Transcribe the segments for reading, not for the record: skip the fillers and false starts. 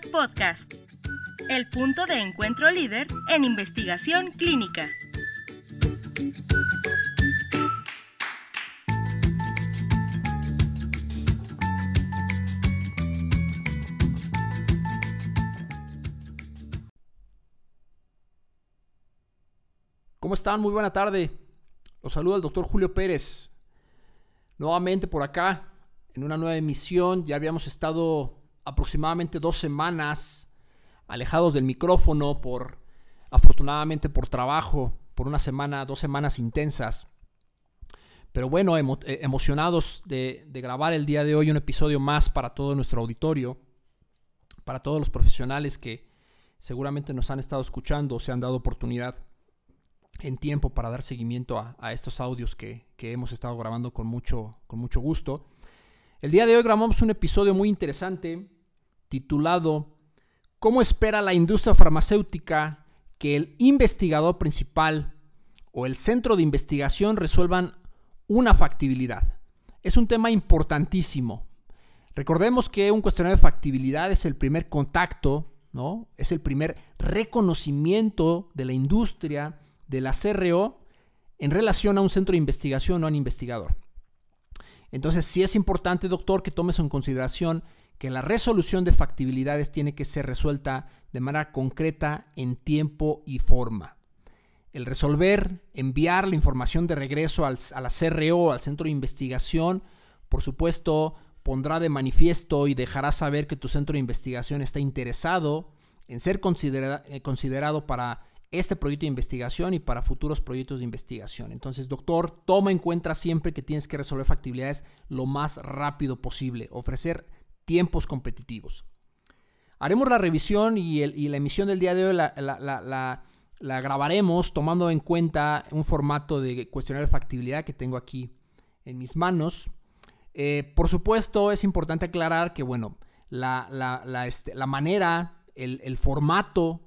PCR Podcast, el punto de encuentro líder en investigación clínica. ¿Cómo están? Muy buena tarde. Los saluda el doctor Julio Pérez. Nuevamente por acá, en una nueva emisión. Ya habíamos estado aproximadamente 2 semanas alejados del micrófono afortunadamente por trabajo, por 2 semanas intensas. Pero bueno, emocionados de grabar el día de hoy un episodio más para todo nuestro auditorio, para todos los profesionales que seguramente nos han estado escuchando o se han dado oportunidad en tiempo para dar seguimiento a estos audios que hemos estado grabando con mucho gusto. El día de hoy grabamos un episodio muy interesante titulado ¿Cómo espera la industria farmacéutica que el investigador principal o el centro de investigación resuelvan una factibilidad? Es un tema importantísimo. Recordemos que un cuestionario de factibilidad es el primer contacto, ¿no? Es el primer reconocimiento de la industria de la CRO en relación a un centro de investigación o a un investigador. Entonces, sí es importante, doctor, que tomes en consideración que la resolución de factibilidades tiene que ser resuelta de manera concreta, en tiempo y forma. El resolver, enviar la información de regreso a la CRO, al centro de investigación, por supuesto, pondrá de manifiesto y dejará saber que tu centro de investigación está interesado en ser considerado para este proyecto de investigación y para futuros proyectos de investigación. Entonces, doctor, toma en cuenta siempre que tienes que resolver factibilidades lo más rápido posible, ofrecer tiempos competitivos. Haremos la revisión y la emisión del día de hoy la grabaremos tomando en cuenta un formato de cuestionario de factibilidad que tengo aquí en mis manos. Por supuesto, es importante aclarar que, bueno, la manera, el formato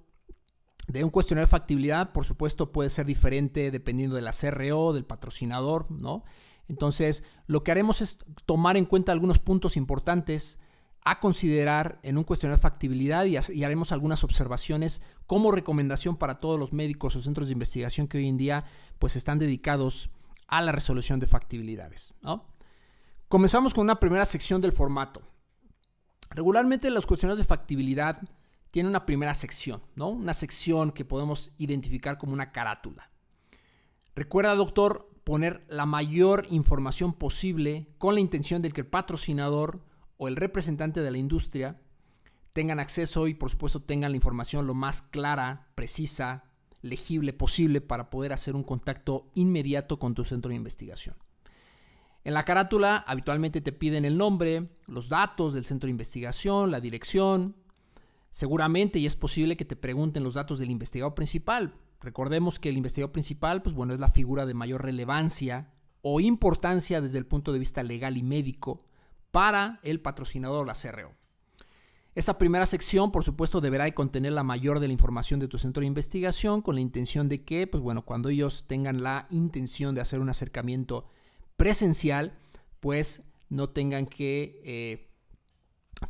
de un cuestionario de factibilidad, por supuesto, puede ser diferente dependiendo de la CRO, del patrocinador, ¿no? Entonces, lo que haremos es tomar en cuenta algunos puntos importantes a considerar en un cuestionario de factibilidad y haremos algunas observaciones como recomendación para todos los médicos o centros de investigación que hoy en día pues están dedicados a la resolución de factibilidades, ¿no? Comenzamos con una primera sección del formato. Regularmente los cuestionarios de factibilidad tiene una primera sección, ¿no? Una sección que podemos identificar como una carátula. Recuerda, doctor, poner la mayor información posible con la intención de que el patrocinador o el representante de la industria tengan acceso y, por supuesto, tengan la información lo más clara, precisa, legible posible para poder hacer un contacto inmediato con tu centro de investigación. En la carátula habitualmente te piden el nombre, los datos del centro de investigación, la dirección. Seguramente, y es posible que te pregunten los datos del investigador principal. Recordemos que el investigador principal, pues bueno, es la figura de mayor relevancia o importancia desde el punto de vista legal y médico para el patrocinador o la CRO. Esta primera sección, por supuesto, deberá contener la mayor de la información de tu centro de investigación con la intención de que, pues bueno, cuando ellos tengan la intención de hacer un acercamiento presencial, pues no tengan que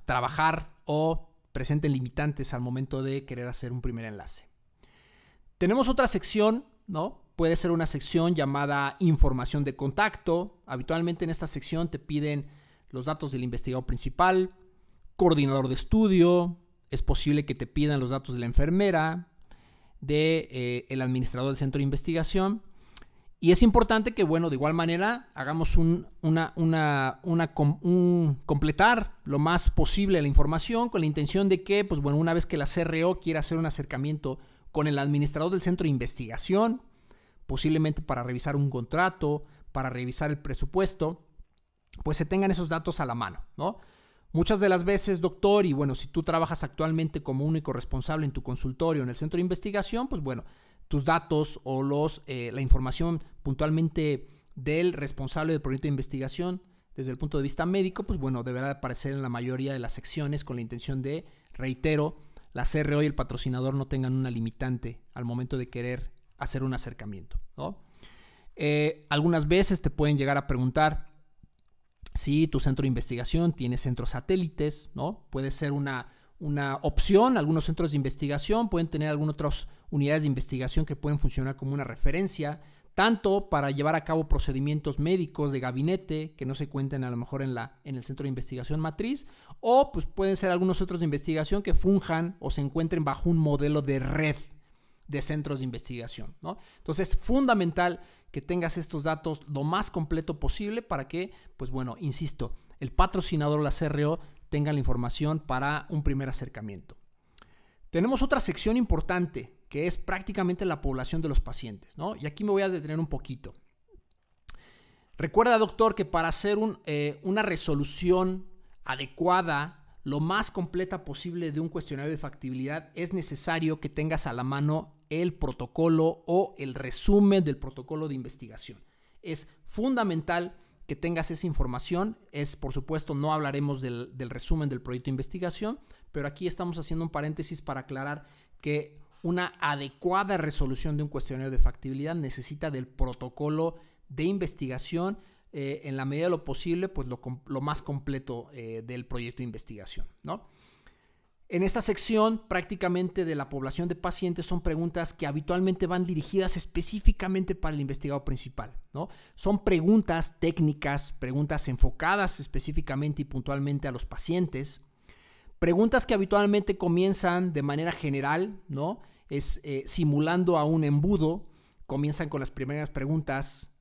trabajar o presenten limitantes al momento de querer hacer un primer enlace. Tenemos otra sección, ¿no? Puede ser una sección llamada información de contacto. Habitualmente en esta sección te piden los datos del investigador principal, coordinador de estudio, es posible que te pidan los datos de la enfermera, del administrador del centro de investigación. Y es importante que, bueno, de igual manera hagamos completar lo más posible la información con la intención de que, pues bueno, una vez que la CRO quiera hacer un acercamiento con el administrador del centro de investigación, posiblemente para revisar un contrato, para revisar el presupuesto, pues se tengan esos datos a la mano, ¿no? Muchas de las veces, doctor, y bueno, si tú trabajas actualmente como único responsable en tu consultorio, en el centro de investigación, pues bueno, tus datos o la información puntualmente del responsable del proyecto de investigación desde el punto de vista médico, pues bueno, deberá aparecer en la mayoría de las secciones con la intención de, reitero, la CRO y el patrocinador no tengan una limitante al momento de querer hacer un acercamiento, ¿no? Algunas veces te pueden llegar a preguntar si tu centro de investigación tiene centros satélites, ¿no? Puede ser una una opción. Algunos centros de investigación pueden tener algunas otras unidades de investigación que pueden funcionar como una referencia, tanto para llevar a cabo procedimientos médicos de gabinete que no se cuenten a lo mejor en el centro de investigación matriz, o pues pueden ser algunos centros de investigación que funjan o se encuentren bajo un modelo de red de centros de investigación, ¿no? Entonces es fundamental que tengas estos datos lo más completo posible para que, pues bueno, insisto, el patrocinador o la CRO tengan la información para un primer acercamiento. Tenemos otra sección importante que es prácticamente la población de los pacientes, ¿no? Y aquí me voy a detener un poquito. Recuerda, doctor, que para hacer una resolución adecuada, lo más completa posible de un cuestionario de factibilidad, es necesario que tengas a la mano el protocolo o el resumen del protocolo de investigación. Es fundamental que tengas esa información. Es, por supuesto, no hablaremos del resumen del proyecto de investigación, pero aquí estamos haciendo un paréntesis para aclarar que una adecuada resolución de un cuestionario de factibilidad necesita del protocolo de investigación, en la medida de lo posible, pues lo más completo del proyecto de investigación, ¿no? En esta sección, prácticamente de la población de pacientes, son preguntas que habitualmente van dirigidas específicamente para el investigador principal, ¿no? Son preguntas técnicas, preguntas enfocadas específicamente y puntualmente a los pacientes, preguntas que habitualmente comienzan de manera general, ¿no? Es simulando a un embudo. Comienzan con las primeras preguntas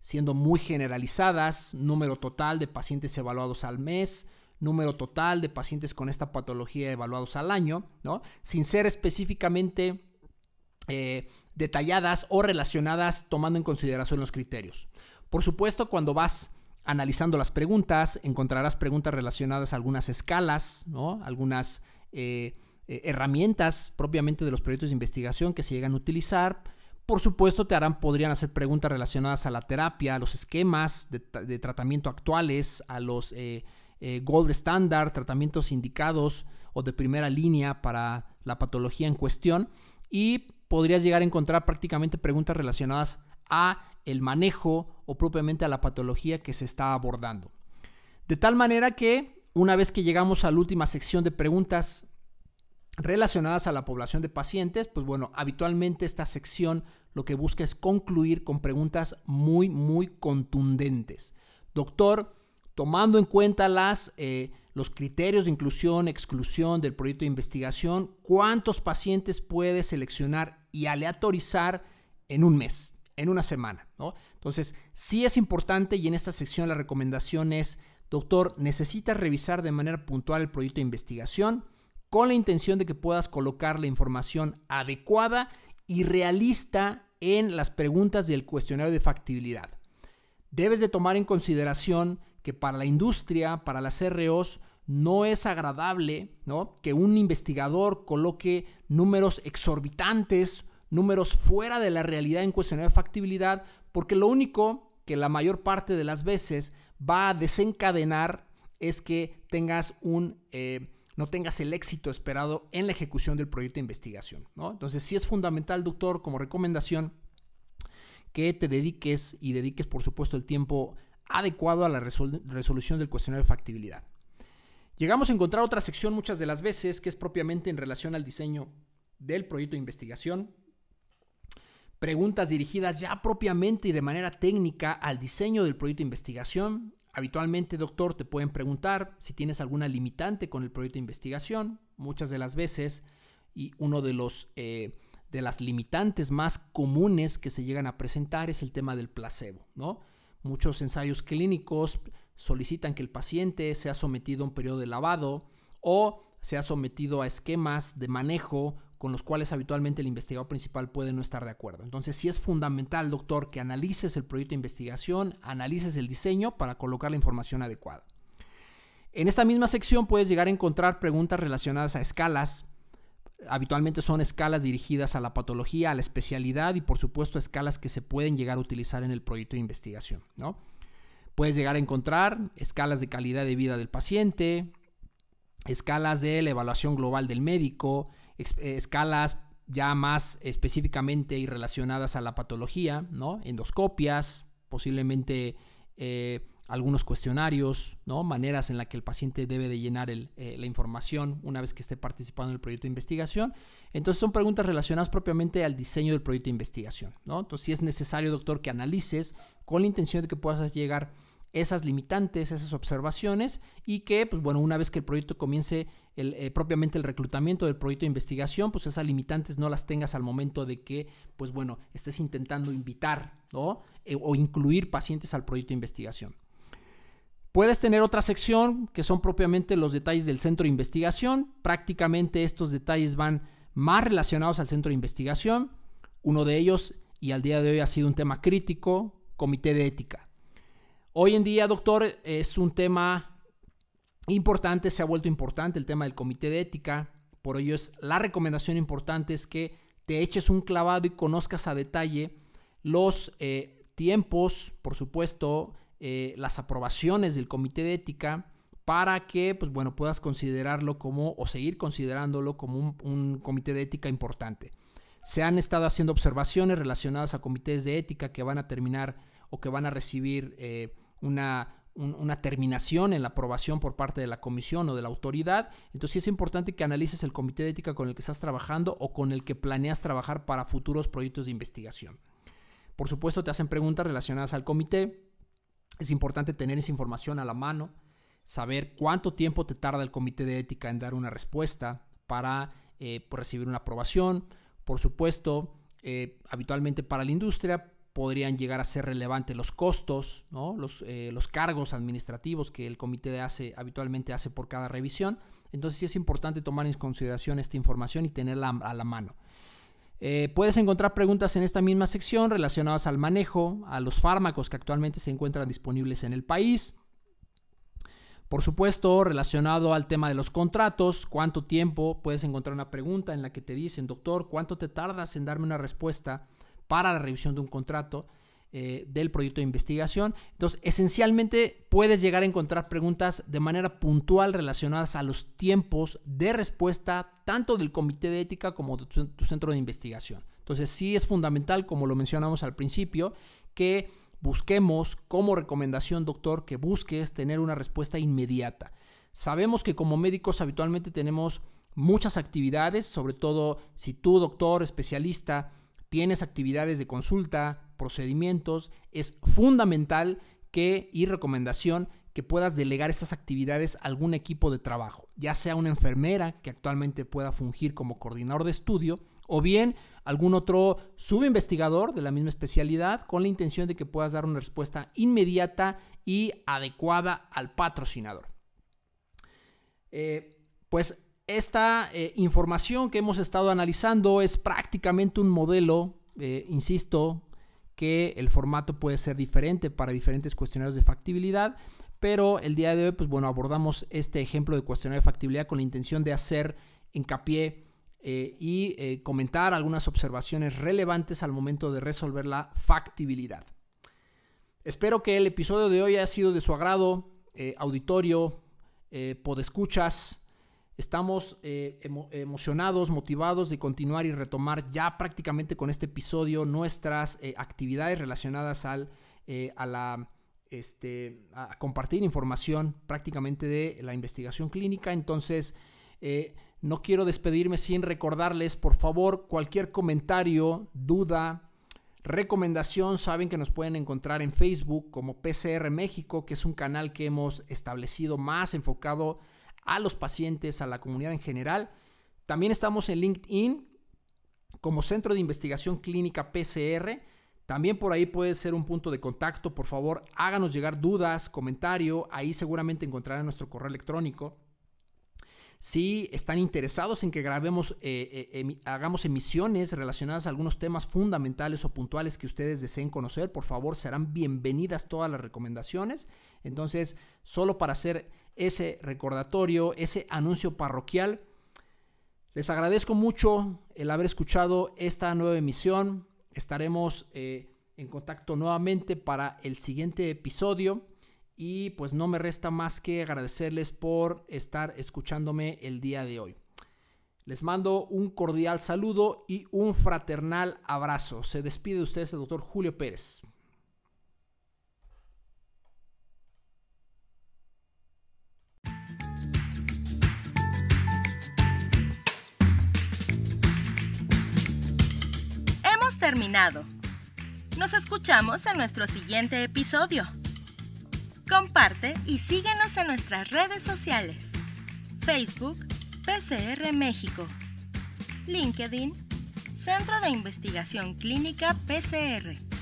siendo muy generalizadas: número total de pacientes evaluados al mes, número total de pacientes con esta patología evaluados al año, ¿no? Sin ser específicamente detalladas o relacionadas tomando en consideración los criterios. Por supuesto, cuando vas analizando las preguntas, encontrarás preguntas relacionadas a algunas escalas, ¿no? Algunas herramientas propiamente de los proyectos de investigación que se llegan a utilizar. Por supuesto, podrían hacer preguntas relacionadas a la terapia, a los esquemas de tratamiento actuales, a los gold standard, tratamientos indicados o de primera línea para la patología en cuestión. Y podrías llegar a encontrar prácticamente preguntas relacionadas a el manejo o propiamente a la patología que se está abordando. De tal manera que una vez que llegamos a la última sección de preguntas relacionadas a la población de pacientes, pues bueno, habitualmente esta sección lo que busca es concluir con preguntas muy, muy contundentes. Doctor, tomando en cuenta los criterios de inclusión, exclusión del proyecto de investigación, ¿cuántos pacientes puede seleccionar y aleatorizar en un mes, en una semana, ¿no? Entonces, sí es importante, y en esta sección la recomendación es: doctor, necesitas revisar de manera puntual el proyecto de investigación con la intención de que puedas colocar la información adecuada y realista en las preguntas del cuestionario de factibilidad. Debes de tomar en consideración que para la industria, para las CROs, no es agradable, ¿no?, que un investigador coloque números exorbitantes, números fuera de la realidad en cuestionario de factibilidad, porque lo único que la mayor parte de las veces va a desencadenar es que no tengas el éxito esperado en la ejecución del proyecto de investigación, ¿no? Entonces sí es fundamental, doctor, como recomendación, que te dediques y dediques, por supuesto, el tiempo adecuado a la resolución del cuestionario de factibilidad. Llegamos a encontrar otra sección muchas de las veces que es propiamente en relación al diseño del proyecto de investigación. Preguntas dirigidas ya propiamente y de manera técnica al diseño del proyecto de investigación. Habitualmente, doctor, te pueden preguntar si tienes alguna limitante con el proyecto de investigación. Muchas de las veces, y uno de las limitantes más comunes que se llegan a presentar es el tema del placebo, ¿no? Muchos ensayos clínicos solicitan que el paciente sea sometido a un periodo de lavado o sea sometido a esquemas de manejo con los cuales habitualmente el investigador principal puede no estar de acuerdo. Entonces sí es fundamental, doctor, que analices el proyecto de investigación, analices el diseño para colocar la información adecuada. En esta misma sección puedes llegar a encontrar preguntas relacionadas a escalas. Habitualmente son escalas dirigidas a la patología, a la especialidad y, por supuesto, escalas que se pueden llegar a utilizar en el proyecto de investigación, ¿no? Puedes llegar a encontrar escalas de calidad de vida del paciente, escalas de la evaluación global del médico, escalas ya más específicamente y relacionadas a la patología, ¿no? Endoscopias, posiblemente algunos cuestionarios, ¿no? Maneras en las que el paciente debe de llenar la información una vez que esté participando en el proyecto de investigación. Entonces son preguntas relacionadas propiamente al diseño del proyecto de investigación, ¿no? Entonces sí es necesario, doctor, que analices con la intención de que puedas llegar esas limitantes, esas observaciones y que, pues bueno, una vez que el proyecto comience propiamente el reclutamiento del proyecto de investigación, pues esas limitantes no las tengas al momento de que, pues bueno, estés intentando invitar, ¿no? O incluir pacientes al proyecto de investigación. Puedes tener otra sección que son propiamente los detalles del centro de investigación. Prácticamente estos detalles van más relacionados al centro de investigación. Uno de ellos, y al día de hoy ha sido un tema crítico, comité de ética. Hoy en día, doctor, es un tema importante, se ha vuelto importante el tema del comité de ética. Por ello, la recomendación importante es que te eches un clavado y conozcas a detalle los tiempos, por supuesto, las aprobaciones del comité de ética para que, pues bueno, puedas considerarlo como, o seguir considerándolo como un comité de ética importante. Se han estado haciendo observaciones relacionadas a comités de ética que van a terminar o que van a recibir una terminación en la aprobación por parte de la comisión o de la autoridad. Entonces sí es importante que analices el comité de ética con el que estás trabajando o con el que planeas trabajar para futuros proyectos de investigación. Por supuesto, te hacen preguntas relacionadas al comité. Es importante tener esa información a la mano, saber cuánto tiempo te tarda el comité de ética en dar una respuesta para recibir una aprobación. Por supuesto, habitualmente para la industria podrían llegar a ser relevantes los costos, ¿no? Los cargos administrativos que el comité habitualmente hace por cada revisión. Entonces sí es importante tomar en consideración esta información y tenerla a la mano. Puedes encontrar preguntas en esta misma sección relacionadas al manejo, a los fármacos que actualmente se encuentran disponibles en el país. Por supuesto, relacionado al tema de los contratos, cuánto tiempo, puedes encontrar una pregunta en la que te dicen, doctor, ¿cuánto te tardas en darme una respuesta para la revisión de un contrato del proyecto de investigación? Entonces, esencialmente puedes llegar a encontrar preguntas de manera puntual relacionadas a los tiempos de respuesta tanto del comité de ética como de tu centro de investigación. Entonces, sí es fundamental, como lo mencionamos al principio, que busquemos como recomendación, doctor, que busques tener una respuesta inmediata. Sabemos que como médicos habitualmente tenemos muchas actividades, sobre todo si tú, doctor, especialista, tienes actividades de consulta, procedimientos, es fundamental y recomendación que puedas delegar estas actividades a algún equipo de trabajo, ya sea una enfermera que actualmente pueda fungir como coordinador de estudio o bien algún otro subinvestigador de la misma especialidad con la intención de que puedas dar una respuesta inmediata y adecuada al patrocinador. Pues esta información que hemos estado analizando es prácticamente un modelo, insisto, que el formato puede ser diferente para diferentes cuestionarios de factibilidad, pero el día de hoy, pues bueno, abordamos este ejemplo de cuestionario de factibilidad con la intención de hacer hincapié y comentar algunas observaciones relevantes al momento de resolver la factibilidad. Espero que el episodio de hoy haya sido de su agrado, auditorio, podescuchas. Estamos emocionados, motivados de continuar y retomar ya prácticamente con este episodio nuestras actividades relacionadas a compartir información prácticamente de la investigación clínica. Entonces, no quiero despedirme sin recordarles, por favor, cualquier comentario, duda, recomendación, saben que nos pueden encontrar en Facebook como PCR México, que es un canal que hemos establecido más enfocado a los pacientes, a la comunidad en general. También estamos en LinkedIn como Centro de Investigación Clínica PCR. También por ahí puede ser un punto de contacto. Por favor, háganos llegar dudas, comentario. Ahí seguramente encontrarán nuestro correo electrónico. Si están interesados en que grabemos, hagamos emisiones relacionadas a algunos temas fundamentales o puntuales que ustedes deseen conocer, por favor, serán bienvenidas todas las recomendaciones. Entonces, solo para hacer ese recordatorio, ese anuncio parroquial, les agradezco mucho el haber escuchado esta nueva emisión. Estaremos en contacto nuevamente para el siguiente episodio. Y pues no me resta más que agradecerles por estar escuchándome el día de hoy. Les mando un cordial saludo y un fraternal abrazo. Se despide de ustedes el doctor Julio Pérez. terminado. Nos escuchamos en nuestro siguiente episodio. Comparte y síguenos en nuestras redes sociales. Facebook, PCR México. LinkedIn, Centro de Investigación Clínica PCR.